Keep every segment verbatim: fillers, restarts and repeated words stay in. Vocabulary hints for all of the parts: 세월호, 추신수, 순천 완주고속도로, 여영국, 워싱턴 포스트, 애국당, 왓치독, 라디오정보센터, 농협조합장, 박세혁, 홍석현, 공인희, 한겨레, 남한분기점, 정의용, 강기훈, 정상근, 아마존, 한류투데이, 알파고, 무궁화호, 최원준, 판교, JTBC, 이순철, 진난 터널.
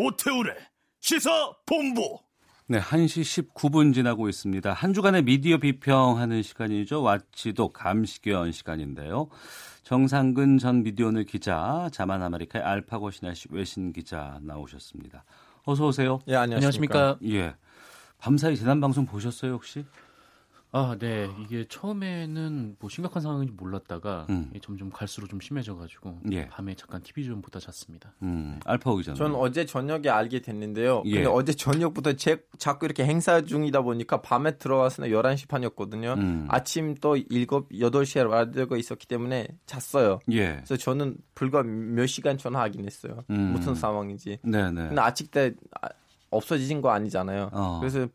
오태우래 시사본부. 네, 한 시 십구 분 지나고 있습니다. 한 주간의 미디어 비평하는 시간이죠. 왓치독 감시견 시간인데요. 정상근 전 미디어오늘 기자, 자만 아메리카의 알파고 신하씨 외신 기자 나오셨습니다. 어서 오세요. 예, 안녕하십니까. 안녕하십니까. 예, 밤사이 재난방송 보셨어요 혹시? 아, 네. 이게 처음에는 뭐 심각한 상황인지 몰랐다가 음. 점점 갈수록 좀 심해져가지고 예. 밤에 잠깐 티비 좀 보다 잤습니다. 음. 네. 알파고 기자는? 저는 어제 저녁에 알게 됐는데요. 예. 근데 어제 저녁부터 제, 자꾸 이렇게 행사 중이다 보니까 밤에 들어와서 열한 시 반이었거든요. 음. 아침 또 일곱, 여덟 시에 라디오가 있었기 때문에 잤어요. 예. 그래서 저는 불과 몇 시간 전화하긴 했어요. 음. 무슨 상황인지. 네네. 근데 아직 때 없어지진 거 아니잖아요. 어. 그래서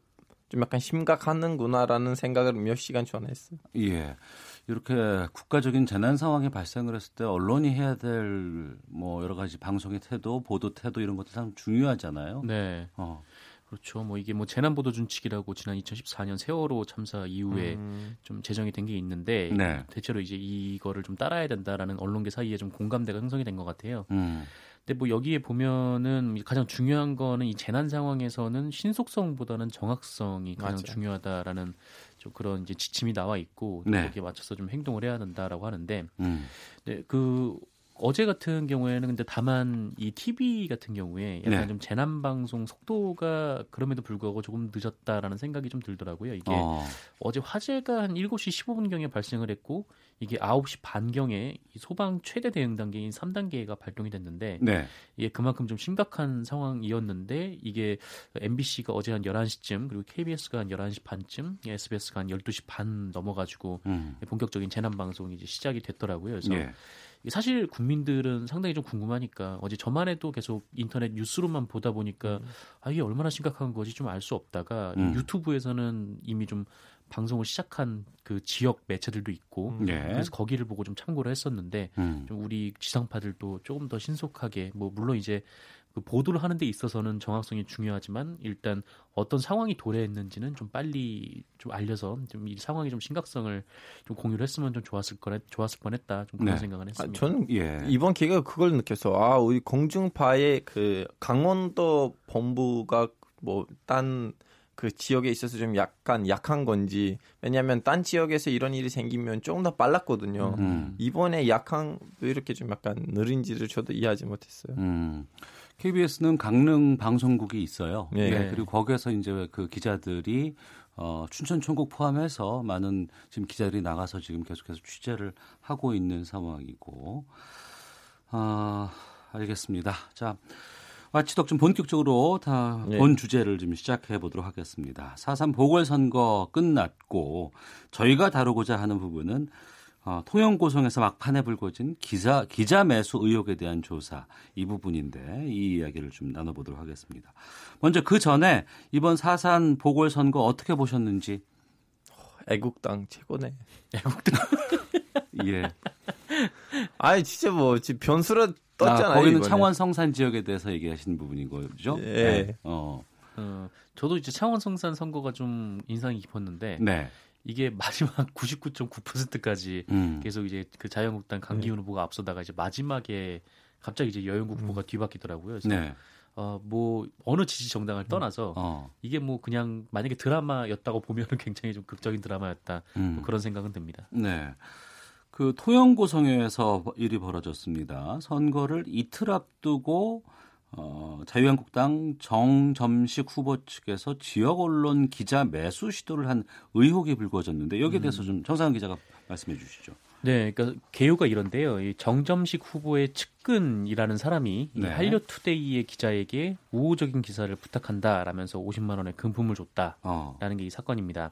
좀 약간 심각하는구나라는 생각을 몇 시간 전에 했어요. 예, 이렇게 국가적인 재난 상황이 발생을 했을 때 언론이 해야 될 뭐 여러 가지 방송의 태도, 보도 태도 이런 것들 참 중요하잖아요. 네. 어. 그렇죠. 뭐 이게 뭐 재난 보도 준칙이라고 지난 이천십사 년 세월호 참사 이후에 음. 좀 제정이 된 게 있는데 네. 대체로 이제 이거를 좀 따라야 된다라는 언론계 사이에 좀 공감대가 형성이 된 것 같아요. 음. 근데 뭐 여기에 보면은 가장 중요한 거는 이 재난 상황에서는 신속성보다는 정확성이 가장 맞아요. 중요하다라는 좀 그런 이제 지침이 나와 있고 네. 거기에 맞춰서 좀 행동을 해야 된다라고 하는데 음. 네, 그 어제 같은 경우에는 근데 다만 이 티비 같은 경우에 약간 네. 좀 재난 방송 속도가 그럼에도 불구하고 조금 늦었다라는 생각이 좀 들더라고요. 이게 어. 어제 화재가 한 일곱 시 십오 분 경에 발생을 했고 이게 아홉 시 반 경에 소방 최대 대응 단계인 삼 단계가 발동이 됐는데 네. 이게 그만큼 좀 심각한 상황이었는데 이게 엠비씨가 어제 한 열한 시쯤 그리고 케이비에스가 한 열한 시 반쯤 에스비에스가 한 열두 시 반 넘어가지고 음. 본격적인 재난 방송이 이제 시작이 됐더라고요. 그래서 예. 사실 국민들은 상당히 좀 궁금하니까 어제 저만 해도 계속 인터넷 뉴스로만 보다 보니까 음. 아, 이게 얼마나 심각한 거지 좀 알 수 없다가 음. 유튜브에서는 이미 좀 방송을 시작한 그 지역 매체들도 있고 네. 그래서 거기를 보고 좀 참고를 했었는데 음. 좀 우리 지상파들도 조금 더 신속하게 뭐 물론 이제 그 보도를 하는 데 있어서는 정확성이 중요하지만 일단 어떤 상황이 도래했는지는 좀 빨리 좀 알려서 좀 이 상황의 좀 심각성을 좀 공유를 했으면 좀 좋았을 거래 좋았을 뻔했다 좀 그런 네. 생각을 했습니다. 아, 저는 예. 이번 기회에 그걸 느꼈어. 아, 우리 공중파의 그 강원도 본부가 뭐 딴 그 지역에 있어서 좀 약간 약한 건지 왜냐하면 딴 지역에서 이런 일이 생기면 조금 더 빨랐거든요. 음. 이번에 약한 이렇게 좀 약간 느린지를 저도 이해하지 못했어요. 음. 케이비에스는 강릉 방송국이 있어요. 네. 네. 그리고 거기에서 이제 그 기자들이 어, 춘천 총국 포함해서 많은 지금 기자들이 나가서 지금 계속해서 취재를 하고 있는 상황이고 어, 알겠습니다. 자. 와치독 좀 본격적으로 다 본 네. 주제를 좀 시작해 보도록 하겠습니다. 사 삼 보궐선거 끝났고 저희가 다루고자 하는 부분은 어, 통영고성에서 막판에 불거진 기사, 기자 매수 의혹에 대한 조사 이 부분인데 이 이야기를 좀 나눠보도록 하겠습니다. 먼저 그 전에 이번 사 삼 보궐선거 어떻게 보셨는지. 애국당 최고네. 애국당. 예. 아니 진짜 뭐 지금 변수라 떴잖아요. 아, 거기는 이번에. 창원 성산 지역에 대해서 얘기하시는 부분인 거죠? 예. 네. 어. 어, 저도 이제 창원 성산 선거가 좀 인상이 깊었는데. 네. 이게 마지막 구십구 점 구 퍼센트까지 음. 계속 이제 그 자유한국당 강기훈 네. 후보가 앞서다가 이제 마지막에 갑자기 이제 여영국 후보가 음. 뒤바뀌더라고요. 그래서 네. 어, 뭐 어느 지지 정당을 떠나서 음. 어. 이게 뭐 그냥 만약에 드라마였다고 보면은 굉장히 좀 극적인 드라마였다 음. 뭐 그런 생각은 듭니다. 네. 그 토영고성에서 일이 벌어졌습니다. 선거를 이틀 앞두고 어, 자유한국당 정점식 후보 측에서 지역 언론 기자 매수 시도를 한 의혹이 불거졌는데 여기에 대해서 좀 정상근 기자가 말씀해 주시죠. 네, 그러니까 개요가 이런데요. 이 정점식 후보의 측근이라는 사람이 네. 한류투데이의 기자에게 우호적인 기사를 부탁한다라면서 오십만 원의 금품을 줬다라는 어. 게 이 사건입니다.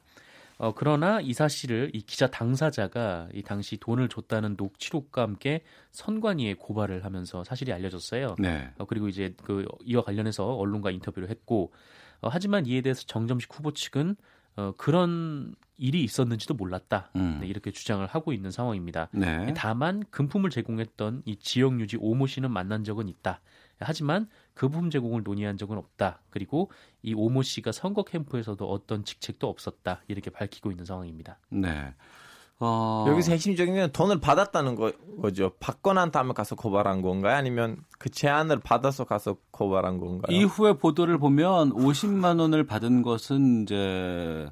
어, 그러나 이 사실을 이 기자 당사자가 이 당시 돈을 줬다는 녹취록과 함께 선관위에 고발을 하면서 사실이 알려졌어요. 네. 어, 그리고 이제 그 이와 관련해서 언론과 인터뷰를 했고 어, 하지만 이에 대해서 정점식 후보 측은 어, 그런 일이 있었는지도 몰랐다. 음. 네, 이렇게 주장을 하고 있는 상황입니다. 네. 다만 금품을 제공했던 이 지역유지 오모 씨는 만난 적은 있다. 하지만 금품 제공을 논의한 적은 없다. 그리고 이 오모 씨가 선거 캠프에서도 어떤 직책도 없었다. 이렇게 밝히고 있는 상황입니다. 네. 어... 여기서 핵심적인 건 돈을 받았다는 거, 거죠. 받거나 다음에 가서 고발한 건가요? 아니면 그 제안을 받아서 가서 고발한 건가요? 이후에 보도를 보면 오십만 원을 받은 것은 이제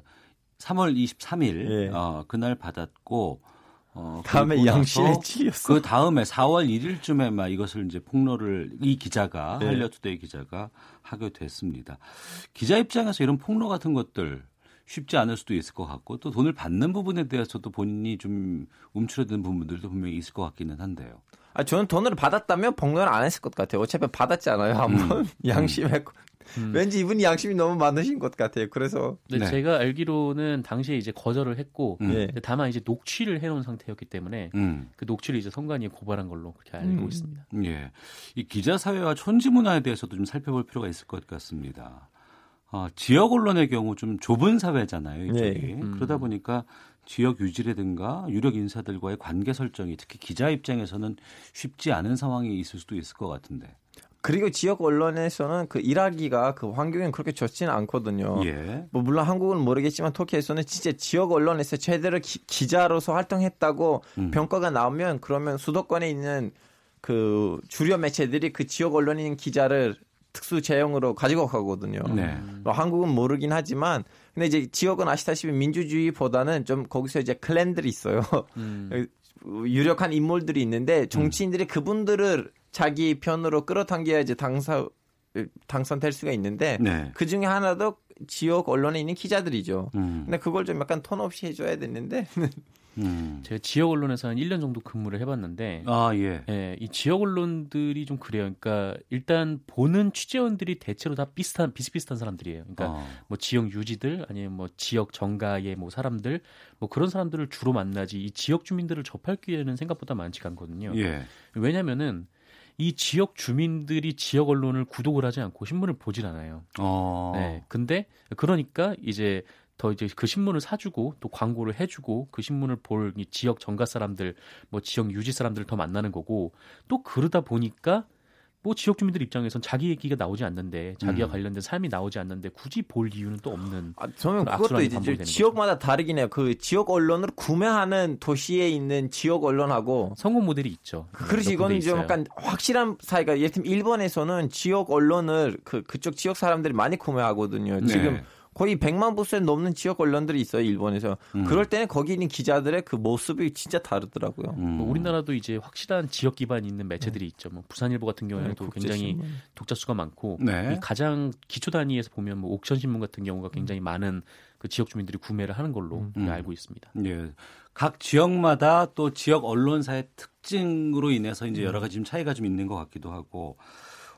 삼월 이십삼일 예. 어, 그날 받았고 어, 다음에 양심에 찔렸어. 그 다음에 사월 일일쯤에 막 이것을 이제 폭로를 이 기자가 네. 한류투데이 기자가 하게 됐습니다. 기자 입장에서 이런 폭로 같은 것들 쉽지 않을 수도 있을 것 같고 또 돈을 받는 부분에 대해서도 본인이 좀 움츠러드는 부분들도 분명히 있을 것 같기는 한데요. 아 저는 돈을 받았다면 폭로를 안 했을 것 같아요. 어차피 받았잖아요. 한번 음. 양심에 음. 왠지 이분이 양심이 너무 많으신 것 같아요. 그래서 네, 네. 제가 알기로는 당시에 이제 거절을 했고 네. 다만 이제 녹취를 해놓은 상태였기 때문에 음. 그 녹취를 이제 선관위에 고발한 걸로 그렇게 알고 음. 있습니다. 예, 이 기자 사회와 촌지 문화에 대해서도 좀 살펴볼 필요가 있을 것 같습니다. 어, 지역 언론의 경우 좀 좁은 사회잖아요. 이쪽이 네. 음. 그러다 보니까 지역 유지라든가 유력 인사들과의 관계 설정이 특히 기자 입장에서는 쉽지 않은 상황이 있을 수도 있을 것 같은데. 그리고 지역 언론에서는 그 일하기가 그 환경이 그렇게 좋지는 않거든요. 예. 뭐 물론 한국은 모르겠지만 터키에서는 진짜 지역 언론에서 제대로 기, 기자로서 활동했다고 음. 평가가 나오면 그러면 수도권에 있는 그 주류 매체들이 그 지역 언론인 기자를 특수 채용으로 가지고 가거든요. 네. 뭐 한국은 모르긴 하지만 근데 이제 지역은 아시다시피 민주주의보다는 좀 거기서 이제 클랜들이 있어요. 음. 유력한 인물들이 있는데 정치인들이 음. 그분들을 자기 편으로 끌어당겨야지 당사, 당선될 수가 있는데 네. 그중에 하나도 지역 언론에 있는 기자들이죠. 음. 근데 그걸 좀 약간 톤 없이 해줘야 되는데 음. 제가 지역 언론에서 한 일 년 정도 근무를 해봤는데 아, 예. 예, 이 지역 언론들이 좀 그래요. 그러니까 일단 보는 취재원들이 대체로 다 비슷한 비슷비슷한 사람들이에요. 그러니까 어. 뭐 지역 유지들 아니면 뭐 지역 정가의 뭐 사람들 뭐 그런 사람들을 주로 만나지 이 지역 주민들을 접할 기회는 생각보다 많지가 않거든요. 예. 왜냐면은 이 지역 주민들이 지역 언론을 구독을 하지 않고 신문을 보질 않아요. 어. 네. 근데 그러니까 이제 더 이제 그 신문을 사주고 또 광고를 해주고 그 신문을 볼 이 지역 정가 사람들, 뭐 지역 유지 사람들을 더 만나는 거고 또 그러다 보니까 뭐 지역 주민들 입장에선 자기 얘기가 나오지 않는데 자기와 음. 관련된 삶이 나오지 않는데 굳이 볼 이유는 또 없는. 아, 저는 그것도 이제 지역마다 거죠. 다르긴 해요. 그 지역 언론을 구매하는 도시에 있는 지역 언론하고 성공 모델이 있죠. 그렇지 이건 좀 약간 확실한 사이가. 예를 들면 일본에서는 지역 언론을 그 그쪽 지역 사람들이 많이 구매하거든요. 네. 지금 거의 백만 부수에 넘는 지역 언론들이 있어요. 일본에서. 음. 그럴 때는 거기 있는 기자들의 그 모습이 진짜 다르더라고요. 음. 뭐 우리나라도 이제 확실한 지역 기반이 있는 매체들이 음. 있죠. 뭐 부산일보 같은 경우에는 네, 굉장히 독자 수가 많고 네. 이 가장 기초 단위에서 보면 뭐 옥션신문 같은 경우가 굉장히 많은 그 지역 주민들이 구매를 하는 걸로 음. 알고 있습니다. 예. 각 지역마다 또 지역 언론사의 특징으로 인해서 이제 여러 가지 좀 차이가 좀 있는 것 같기도 하고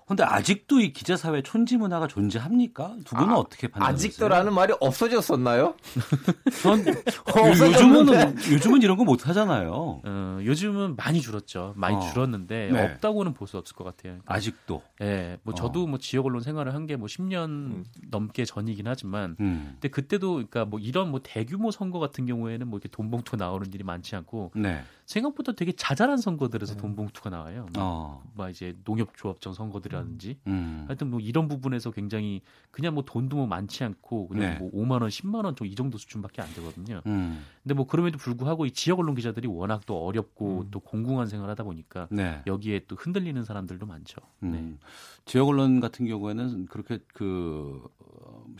근데 아직도 이 기자 사회 촌지 문화가 존재합니까? 두 분은 아, 어떻게 판단하세요? 아직도라는 말이 없어졌었나요? 전 요즘은 요즘은 이런 거 못 하잖아요. 어, 요즘은 많이 줄었죠. 많이 어. 줄었는데 네. 없다고는 볼 수 없을 것 같아요. 그러니까, 아직도. 예. 뭐 저도 어. 뭐 지역 언론 생활을 한 게 뭐 십 년 음. 넘게 전이긴 하지만 음. 근데 그때도 그러니까 뭐 이런 뭐 대규모 선거 같은 경우에는 뭐 이렇게 돈 봉투 나오는 일이 많지 않고 네. 생각보다 되게 자잘한 선거들에서 음. 돈 봉투가 나와요. 어. 막 이제 농협조합장 선거들이 라든지 음. 하여튼 뭐 이런 부분에서 굉장히 그냥 뭐 돈도 뭐 많지 않고 그냥 네. 뭐 오만 원, 십만 원 이 정도 수준밖에 안 되거든요. 음. 근데 뭐 그럼에도 불구하고 이 지역 언론 기자들이 워낙 또 어렵고 음. 또 공공한 생활하다 보니까 네. 여기에 또 흔들리는 사람들도 많죠. 음. 네. 지역 언론 같은 경우에는 그렇게 그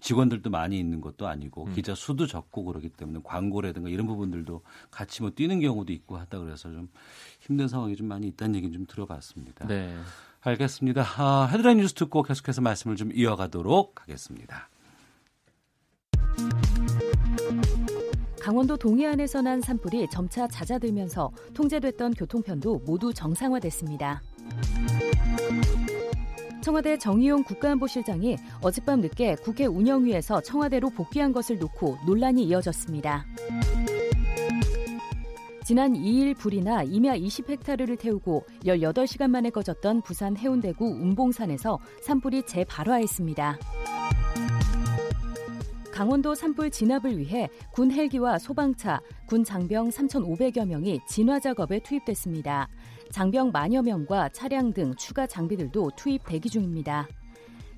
직원들도 많이 있는 것도 아니고 음. 기자 수도 적고 그렇기 때문에 광고라든가 이런 부분들도 같이 뭐 뛰는 경우도 있고 하다 그래서 좀 힘든 상황이 좀 많이 있다는 얘기는 좀 들어봤습니다. 네. 알겠습니다. 아, 헤드라인 뉴스 듣고 계속해서 말씀을 좀 이어가도록 하겠습니다. 강원도 동해안에서 난 산불이 점차 잦아들면서 통제됐던 교통편도 모두 정상화됐습니다. 청와대 정의용 국가안보실장이 어젯밤 늦게 국회 운영위에서 청와대로 복귀한 것을 놓고 논란이 이어졌습니다. 지난 이일 불이 나 임야 이십 헥타르를 태우고 열여덟 시간 만에 꺼졌던 부산 해운대구 운봉산에서 산불이 재발화했습니다. 강원도 산불 진압을 위해 군 헬기와 소방차, 군 장병 삼천오백여 명이 진화 작업에 투입됐습니다. 장병 만여 명과 차량 등 추가 장비들도 투입 대기 중입니다.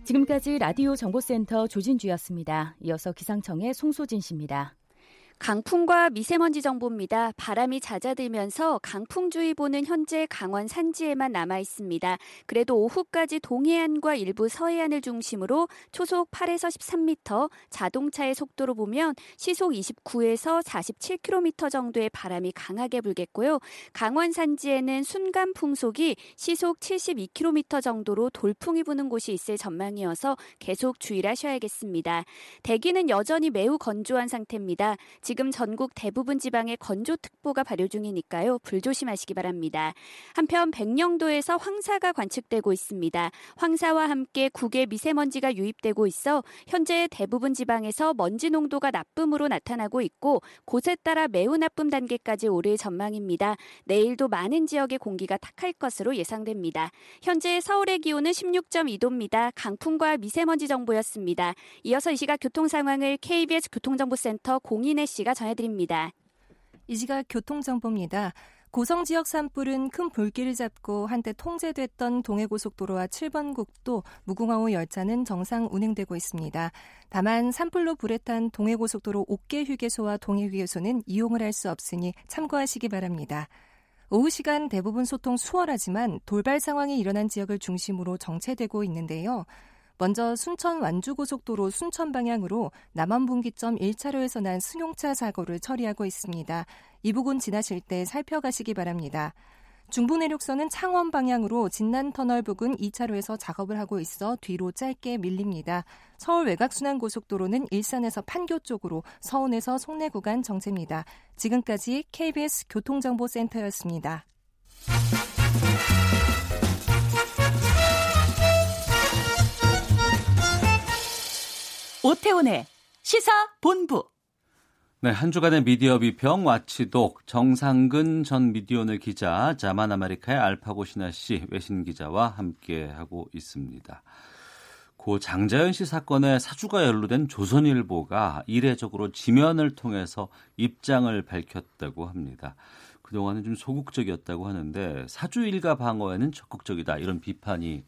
지금까지 라디오정보센터 조진주였습니다. 이어서 기상청의 송소진 씨입니다. 강풍과 미세먼지 정보입니다. 바람이 잦아들면서 강풍주의보는 현재 강원 산지에만 남아 있습니다. 그래도 오후까지 동해안과 일부 서해안을 중심으로 초속 팔에서 십삼 미터, 자동차의 속도로 보면 시속 이십구에서 사십칠 킬로미터 정도의 바람이 강하게 불겠고요. 강원 산지에는 순간 풍속이 시속 칠십이 킬로미터 정도로 돌풍이 부는 곳이 있을 전망이어서 계속 주의를 하셔야겠습니다. 대기는 여전히 매우 건조한 상태입니다. 지금 전국 대부분 지방에 건조특보가 발효 중이니까요. 불조심하시기 바랍니다. 한편 백령도에서 황사가 관측되고 있습니다. 황사와 함께 국외 미세먼지가 유입되고 있어 현재 대부분 지방에서 먼지 농도가 나쁨으로 나타나고 있고 곳에 따라 매우 나쁨 단계까지 오를 전망입니다. 내일도 많은 지역의 공기가 탁할 것으로 예상됩니다. 현재 서울의 기온은 십육 점 이 도입니다. 강풍과 미세먼지 정보였습니다. 이어서 이 시각 교통 상황을 케이비에스 교통정보센터 공인희 씨가 전해드립니다. 이 시각 교통정보입니다. 고성 지역 산불은 큰 불길을 잡고 한때 통제됐던 동해고속도로와 칠 번 국도, 무궁화호 열차는 정상 운행되고 있습니다. 다만 산불로 불에 탄 동해고속도로 옥계 휴게소와 동해 휴게소는 이용을 할 수 없으니 참고하시기 바랍니다. 오후 시간 대부분 소통 수월하지만 돌발 상황이 일어난 지역을 중심으로 정체되고 있는데요. 먼저 순천 완주고속도로 순천 방향으로 남한분기점 일 차로에서 난 승용차 사고를 처리하고 있습니다. 이 부근 지나실 때 살펴가시기 바랍니다. 중부내륙선은 창원 방향으로 진난 터널 부근 이 차로에서 작업을 하고 있어 뒤로 짧게 밀립니다. 서울 외곽순환고속도로는 일산에서 판교 쪽으로 서운에서 송내 구간 정체입니다. 지금까지 케이비에스 교통정보센터였습니다. 오태훈의 시사본부. 네, 한 주간의 미디어 비평, 와치독, 정상근 전 미디어오늘 기자, 자만 아메리카의 알파고 신하 씨, 외신 기자와 함께하고 있습니다. 고 장자연 씨 사건에 사주가 연루된 조선일보가 이례적으로 지면을 통해서 입장을 밝혔다고 합니다. 그동안은 좀 소극적이었다고 하는데 사주 일가 방어에는 적극적이다, 이런 비판이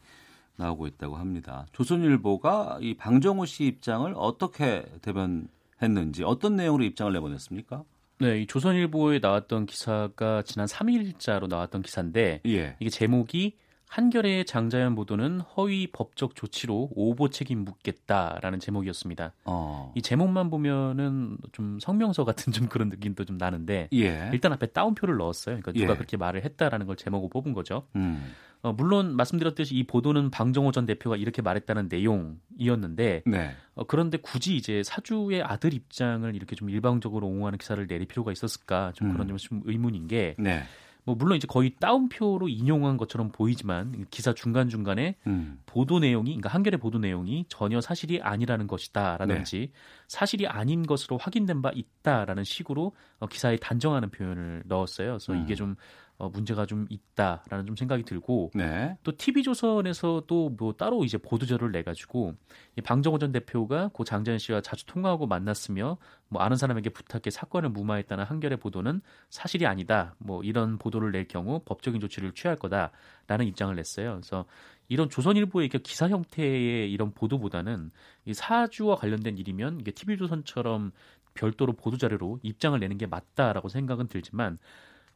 나오고 있다고 합니다. 조선일보가 이 방정호 씨 입장을 어떻게 대변했는지, 어떤 내용으로 입장을 내보냈습니까? 네, 이 조선일보에 나왔던 기사가 지난 삼 일자로 나왔던 기사인데, 예. 이게 제목이 한겨레의 장자연 보도는 허위 법적 조치로 오보 책임 묻겠다라는 제목이었습니다. 어. 이 제목만 보면은 좀 성명서 같은 좀 그런 느낌도 좀 나는데, 예. 일단 앞에 따옴표를 넣었어요. 그러니까 누가 예. 그렇게 말을 했다라는 걸 제목으로 뽑은 거죠. 음. 어, 물론 말씀드렸듯이 이 보도는 방정호 전 대표가 이렇게 말했다는 내용이었는데, 네. 어, 그런데 굳이 이제 사주의 아들 입장을 이렇게 좀 일방적으로 옹호하는 기사를 내릴 필요가 있었을까, 좀 음. 그런 점이 좀 의문인 게. 네. 뭐 물론 이제 거의 따옴표로 인용한 것처럼 보이지만 기사 중간 중간에 음. 보도 내용이, 그러니까 한겨레 보도 내용이 전혀 사실이 아니라는 것이다라든지 네. 사실이 아닌 것으로 확인된 바 있다라는 식으로 어, 기사에 단정하는 표현을 넣었어요. 그래서 음. 이게 좀 어, 문제가 좀 있다라는 좀 생각이 들고 네. 또 티비조선에서 또 뭐 따로 이제 보도자료를 내가지고 이 방정호 전 대표가 고 장자연 씨와 자주 통화하고 만났으며 뭐 아는 사람에게 부탁해 사건을 무마했다는 한겨레 보도는 사실이 아니다. 뭐 이런 보도를 낼 경우 법적인 조치를 취할 거다라는 입장을 냈어요. 그래서 이런 조선일보의 기사 형태의 이런 보도보다는 이 사주와 관련된 일이면 이게 티비조선처럼 별도로 보도자료로 입장을 내는 게 맞다라고 생각은 들지만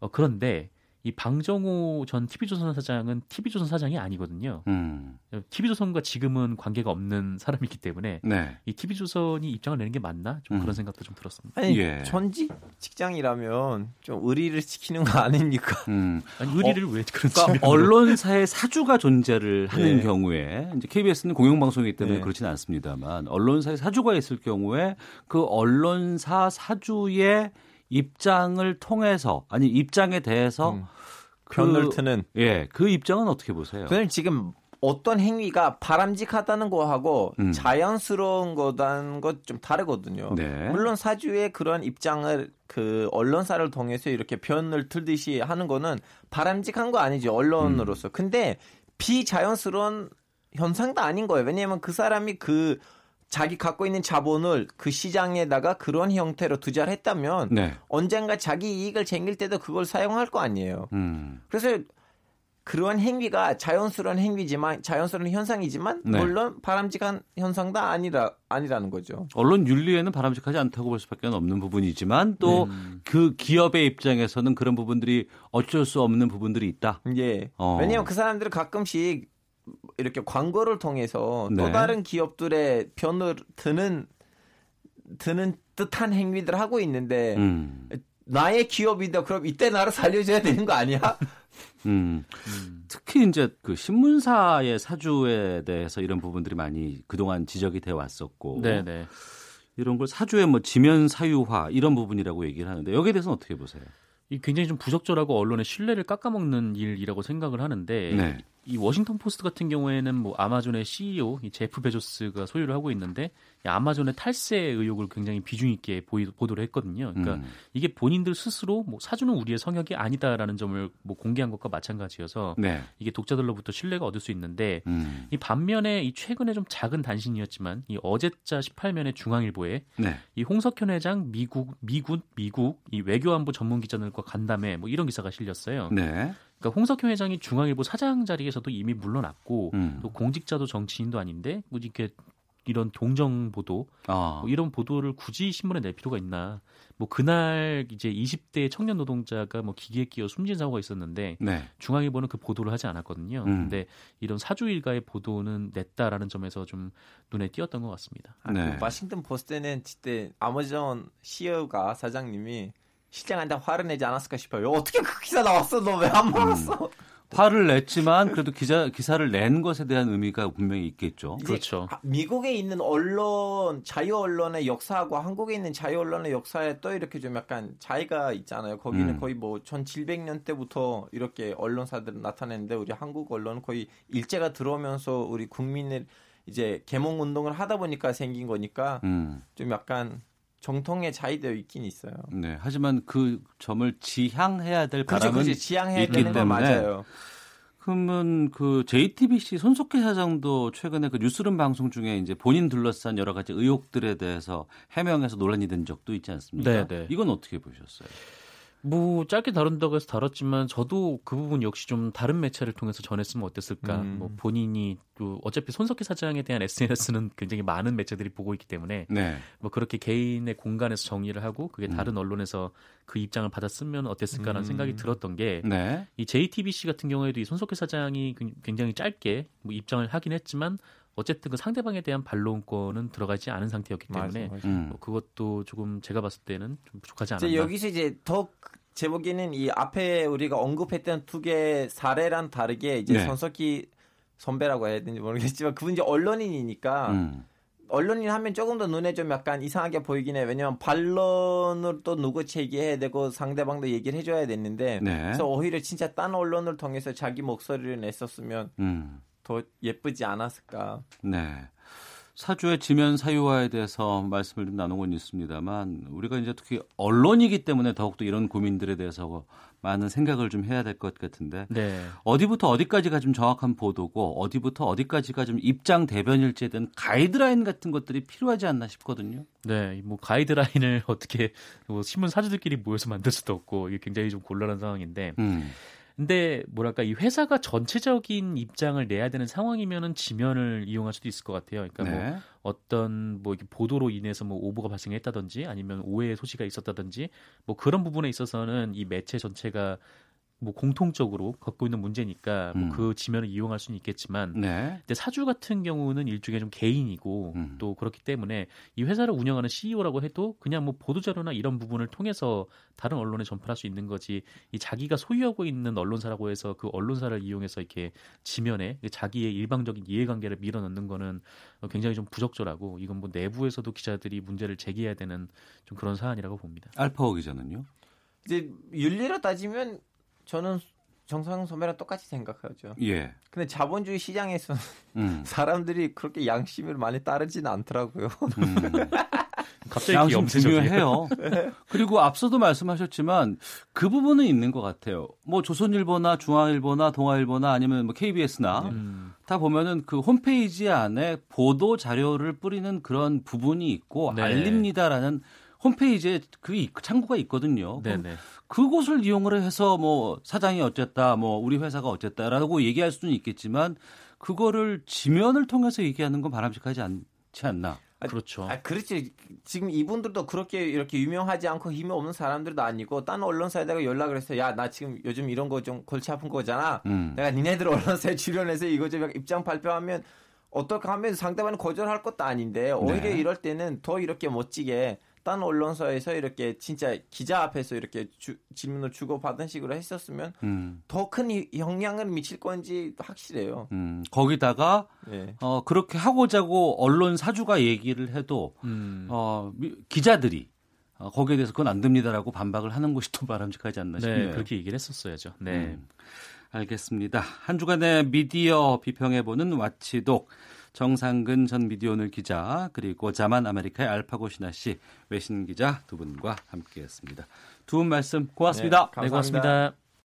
어, 그런데 이 방정호 전 티비조선 사장은 티비조선 사장이 아니거든요. 음. 티비조선과 지금은 관계가 없는 사람이기 때문에 네. 이 티비조선이 입장을 내는 게 맞나? 좀 음. 그런 생각도 좀 들었습니다. 아니, 예. 전직 직장이라면 좀 의리를 지키는 거 아닙니까? 음. 아니, 의리를 어, 왜 그런 그러니까 언론사의 사주가 존재를 하는 네. 경우에 이제 케이비에스는 공영방송이기 때문에 네. 그렇지는 않습니다만 언론사의 사주가 있을 경우에 그 언론사 사주의 입장을 통해서 아니 입장에 대해서 음, 편을 그, 트는 예, 그 입장은 어떻게 보세요? 그냥 지금 어떤 행위가 바람직하다는 거하고 음. 자연스러운 거라는 것 좀 다르거든요. 네. 물론 사주의 그런 입장을 그 언론사를 통해서 이렇게 편을 틀듯이 하는 거는 바람직한 거 아니죠, 언론으로서. 음. 근데 비자연스러운 현상도 아닌 거예요. 왜냐하면 그 사람이 그 자기 갖고 있는 자본을 그 시장에다가 그런 형태로 투자를 했다면 네. 언젠가 자기 이익을 챙길 때도 그걸 사용할 거 아니에요. 음. 그래서 그런 행위가 자연스러운 행위지만 자연스러운 현상이지만 네. 물론 바람직한 현상도 아니라 아니라는 거죠. 언론 윤리에는 바람직하지 않다고 볼 수밖에 없는 부분이지만 또 그 네. 기업의 입장에서는 그런 부분들이 어쩔 수 없는 부분들이 있다. 예. 어. 왜냐하면 그 사람들은 가끔씩 이렇게 광고를 통해서 네. 또 다른 기업들의 편을 드는 드는 듯한 행위들 하고 있는데 음. 나의 기업이다. 그럼 이때 나를 살려줘야 되는 거 아니야? 음. 음. 특히 이제 그 신문사의 사주에 대해서 이런 부분들이 많이 그동안 지적이 되어 왔었고 네네. 이런 걸 사주의 뭐 지면 사유화 이런 부분이라고 얘기를 하는데 여기에 대해서는 어떻게 보세요? 이 굉장히 좀 부적절하고 언론의 신뢰를 깎아먹는 일이라고 생각을 하는데 네. 이 워싱턴 포스트 같은 경우에는 뭐 아마존의 씨이오 이 제프 베조스가 소유를 하고 있는데 이 아마존의 탈세 의혹을 굉장히 비중 있게 보도를 했거든요. 그러니까 음. 이게 본인들 스스로 뭐 사주는 우리의 성역이 아니다라는 점을 뭐 공개한 것과 마찬가지여서 네. 이게 독자들로부터 신뢰가 얻을 수 있는데 음. 이 반면에 이 최근에 좀 작은 단신이었지만 이 어제자 십팔 면의 중앙일보에 네. 이 홍석현 회장 미국 미군 미국 이 외교안보 전문 기자들과 간담회 뭐 이런 기사가 실렸어요. 네. 그러니까 홍석현 회장이 중앙일보 사장 자리에서도 이미 물러났고 음. 또 공직자도 정치인도 아닌데 뭐 이렇게 이런 동정 보도 아. 뭐 이런 보도를 굳이 신문에 낼 필요가 있나? 뭐 그날 이제 이십 대 청년 노동자가 뭐 기계에 끼어 숨진 사고가 있었는데 네. 중앙일보는 그 보도를 하지 않았거든요. 그런데 음. 이런 사주일가의 보도는 냈다라는 점에서 좀 눈에 띄었던 것 같습니다. 네. 워싱턴 포스트는 진짜 아마존 씨이오가 사장님이 실장한테 화를 내지 않았을까 싶어요. 어떻게 그 기사 나왔어? 너 왜 안 말았어? 음, 화를 냈지만 그래도 기자, 기사를 낸 것에 대한 의미가 분명히 있겠죠. 그렇죠. 미국에 있는 언론, 자유 언론의 역사하고 한국에 있는 자유 언론의 역사에 또 이렇게 좀 약간 차이가 있잖아요. 거기는 음. 거의 뭐 천칠백 년 때부터 이렇게 언론사들은 나타냈는데 우리 한국 언론은 거의 일제가 들어오면서 우리 국민을 이제 계몽 운동을 하다 보니까 생긴 거니까 음. 좀 약간 정통에 자의되어 있긴 있어요. 네, 하지만 그 점을 지향해야 될 바람은 그렇죠, 지향해야 있기 되는 때문에. 맞아요. 그러면 그 제이티비씨 손석희 사장도 최근에 그 뉴스룸 방송 중에 이제 본인 둘러싼 여러 가지 의혹들에 대해서 해명해서 논란이 된 적도 있지 않습니까? 네, 이건 어떻게 보셨어요? 뭐 짧게 다룬다고 해서 다뤘지만 저도 그 부분 역시 좀 다른 매체를 통해서 전했으면 어땠을까. 음. 뭐 본인이 또 어차피 손석희 사장에 대한 에스엔에스는 굉장히 많은 매체들이 보고 있기 때문에 네. 뭐 그렇게 개인의 공간에서 정리를 하고 그게 다른 음. 언론에서 그 입장을 받았으면 어땠을까라는 음. 생각이 들었던 게 이 네. 제이티비씨 같은 경우에도 이 손석희 사장이 굉장히 짧게 뭐 입장을 하긴 했지만 어쨌든 그 상대방에 대한 반론권은 들어가지 않은 상태였기 때문에 맞아, 맞아. 음. 그것도 조금 제가 봤을 때는 좀 부족하지 않았나. 여기서 이제 더 제 보기에는 이 앞에 우리가 언급했던 두 개의 사례랑 다르게 이제 네. 손석희 선배라고 해야 되는지 모르겠지만 그분 이제 언론인이니까 음. 언론인 하면 조금 더 눈에 좀 약간 이상하게 보이긴 해. 왜냐하면 반론을 또 누구 제기해야 되고 상대방도 얘기를 해줘야 되는데 네. 그래서 오히려 진짜 딴 언론을 통해서 자기 목소리를 냈었으면 음. 더 예쁘지 않았을까. 네. 사주의 지면 사유화에 대해서 말씀을 좀 나누고 있습니다만 우리가 이제 특히 언론이기 때문에 더욱더 이런 고민들에 대해서 많은 생각을 좀 해야 될 것 같은데 네. 어디부터 어디까지가 좀 정확한 보도고 어디부터 어디까지가 좀 입장 대변일지에 대한 가이드라인 같은 것들이 필요하지 않나 싶거든요. 네, 뭐 가이드라인을 어떻게 뭐 신문 사주들끼리 모여서 만들 수도 없고 이게 굉장히 좀 곤란한 상황인데. 음. 근데 뭐랄까 이 회사가 전체적인 입장을 내야 되는 상황이면은 지면을 이용할 수도 있을 것 같아요. 그러니까 네. 뭐 어떤 뭐 이렇게 보도로 인해서 뭐 오보가 발생했다든지 아니면 오해의 소지가 있었다든지 뭐 그런 부분에 있어서는 이 매체 전체가 뭐 공통적으로 겪고 있는 문제니까 뭐 음. 그 지면을 이용할 수는 있겠지만 네. 근데 사주 같은 경우는 일종의 좀 개인이고 음. 또 그렇기 때문에 이 회사를 운영하는 씨이오라고 해도 그냥 뭐 보도자료나 이런 부분을 통해서 다른 언론에 전파할 수 있는 거지 이 자기가 소유하고 있는 언론사라고 해서 그 언론사를 이용해서 이렇게 지면에 자기의 일방적인 이해관계를 밀어넣는 거는 굉장히 좀 부적절하고 이건 뭐 내부에서도 기자들이 문제를 제기해야 되는 좀 그런 사안이라고 봅니다. 알파고 기자는요? 이제 윤리로 따지면 저는 정상 선배랑 똑같이 생각하죠. 예. 근데 자본주의 시장에서 음. 사람들이 그렇게 양심을 많이 따르지는 않더라고요. 음. 갑자기 양심 중요해요. 네. 그리고 앞서도 말씀하셨지만 그 부분은 있는 것 같아요. 뭐 조선일보나 중앙일보나 동아일보나 아니면 뭐 케이비에스나 음. 다 보면은 그 홈페이지 안에 보도 자료를 뿌리는 그런 부분이 있고 네. 알립니다라는 홈페이지에 그 창구가 있거든요. 네네. 그곳을 이용을 해서 뭐 사장이 어쨌다, 뭐 우리 회사가 어쨌다라고 얘기할 수는 있겠지만 그거를 지면을 통해서 얘기하는 건 바람직하지 않지 않나. 아, 그렇죠. 아, 그렇지. 지금 이분들도 그렇게 이렇게 유명하지 않고 힘이 없는 사람들도 아니고 다른 언론사에다가 연락을 해서 야, 나 지금 요즘 이런 거 좀 골치 아픈 거잖아. 음. 내가 니네들 언론사에 출연해서 이거 좀 입장 발표하면 어떨까 하면 상대방은 거절할 것도 아닌데 오히려 네. 이럴 때는 더 이렇게 멋지게 다른 언론사에서 이렇게 진짜 기자 앞에서 이렇게 주, 질문을 주고받은 식으로 했었으면 음. 더 큰 영향을 미칠 건지 확실해요. 음, 거기다가 네. 어, 그렇게 하고자고 언론 사주가 얘기를 해도 음. 어, 기자들이 어, 거기에 대해서 그건 안 됩니다라고 반박을 하는 것이 더 바람직하지 않나 싶네요. 네, 그렇게 얘기를 했었어야죠. 네, 음. 알겠습니다. 한 주간의 미디어 비평해보는 와치독. 정상근 전 미디어오늘 기자 그리고 자만 아메리카의 알파고 신하 씨 외신 기자 두 분과 함께했습니다. 두 분 말씀 고맙습니다. 네, 감사합니다. 네, 고맙습니다.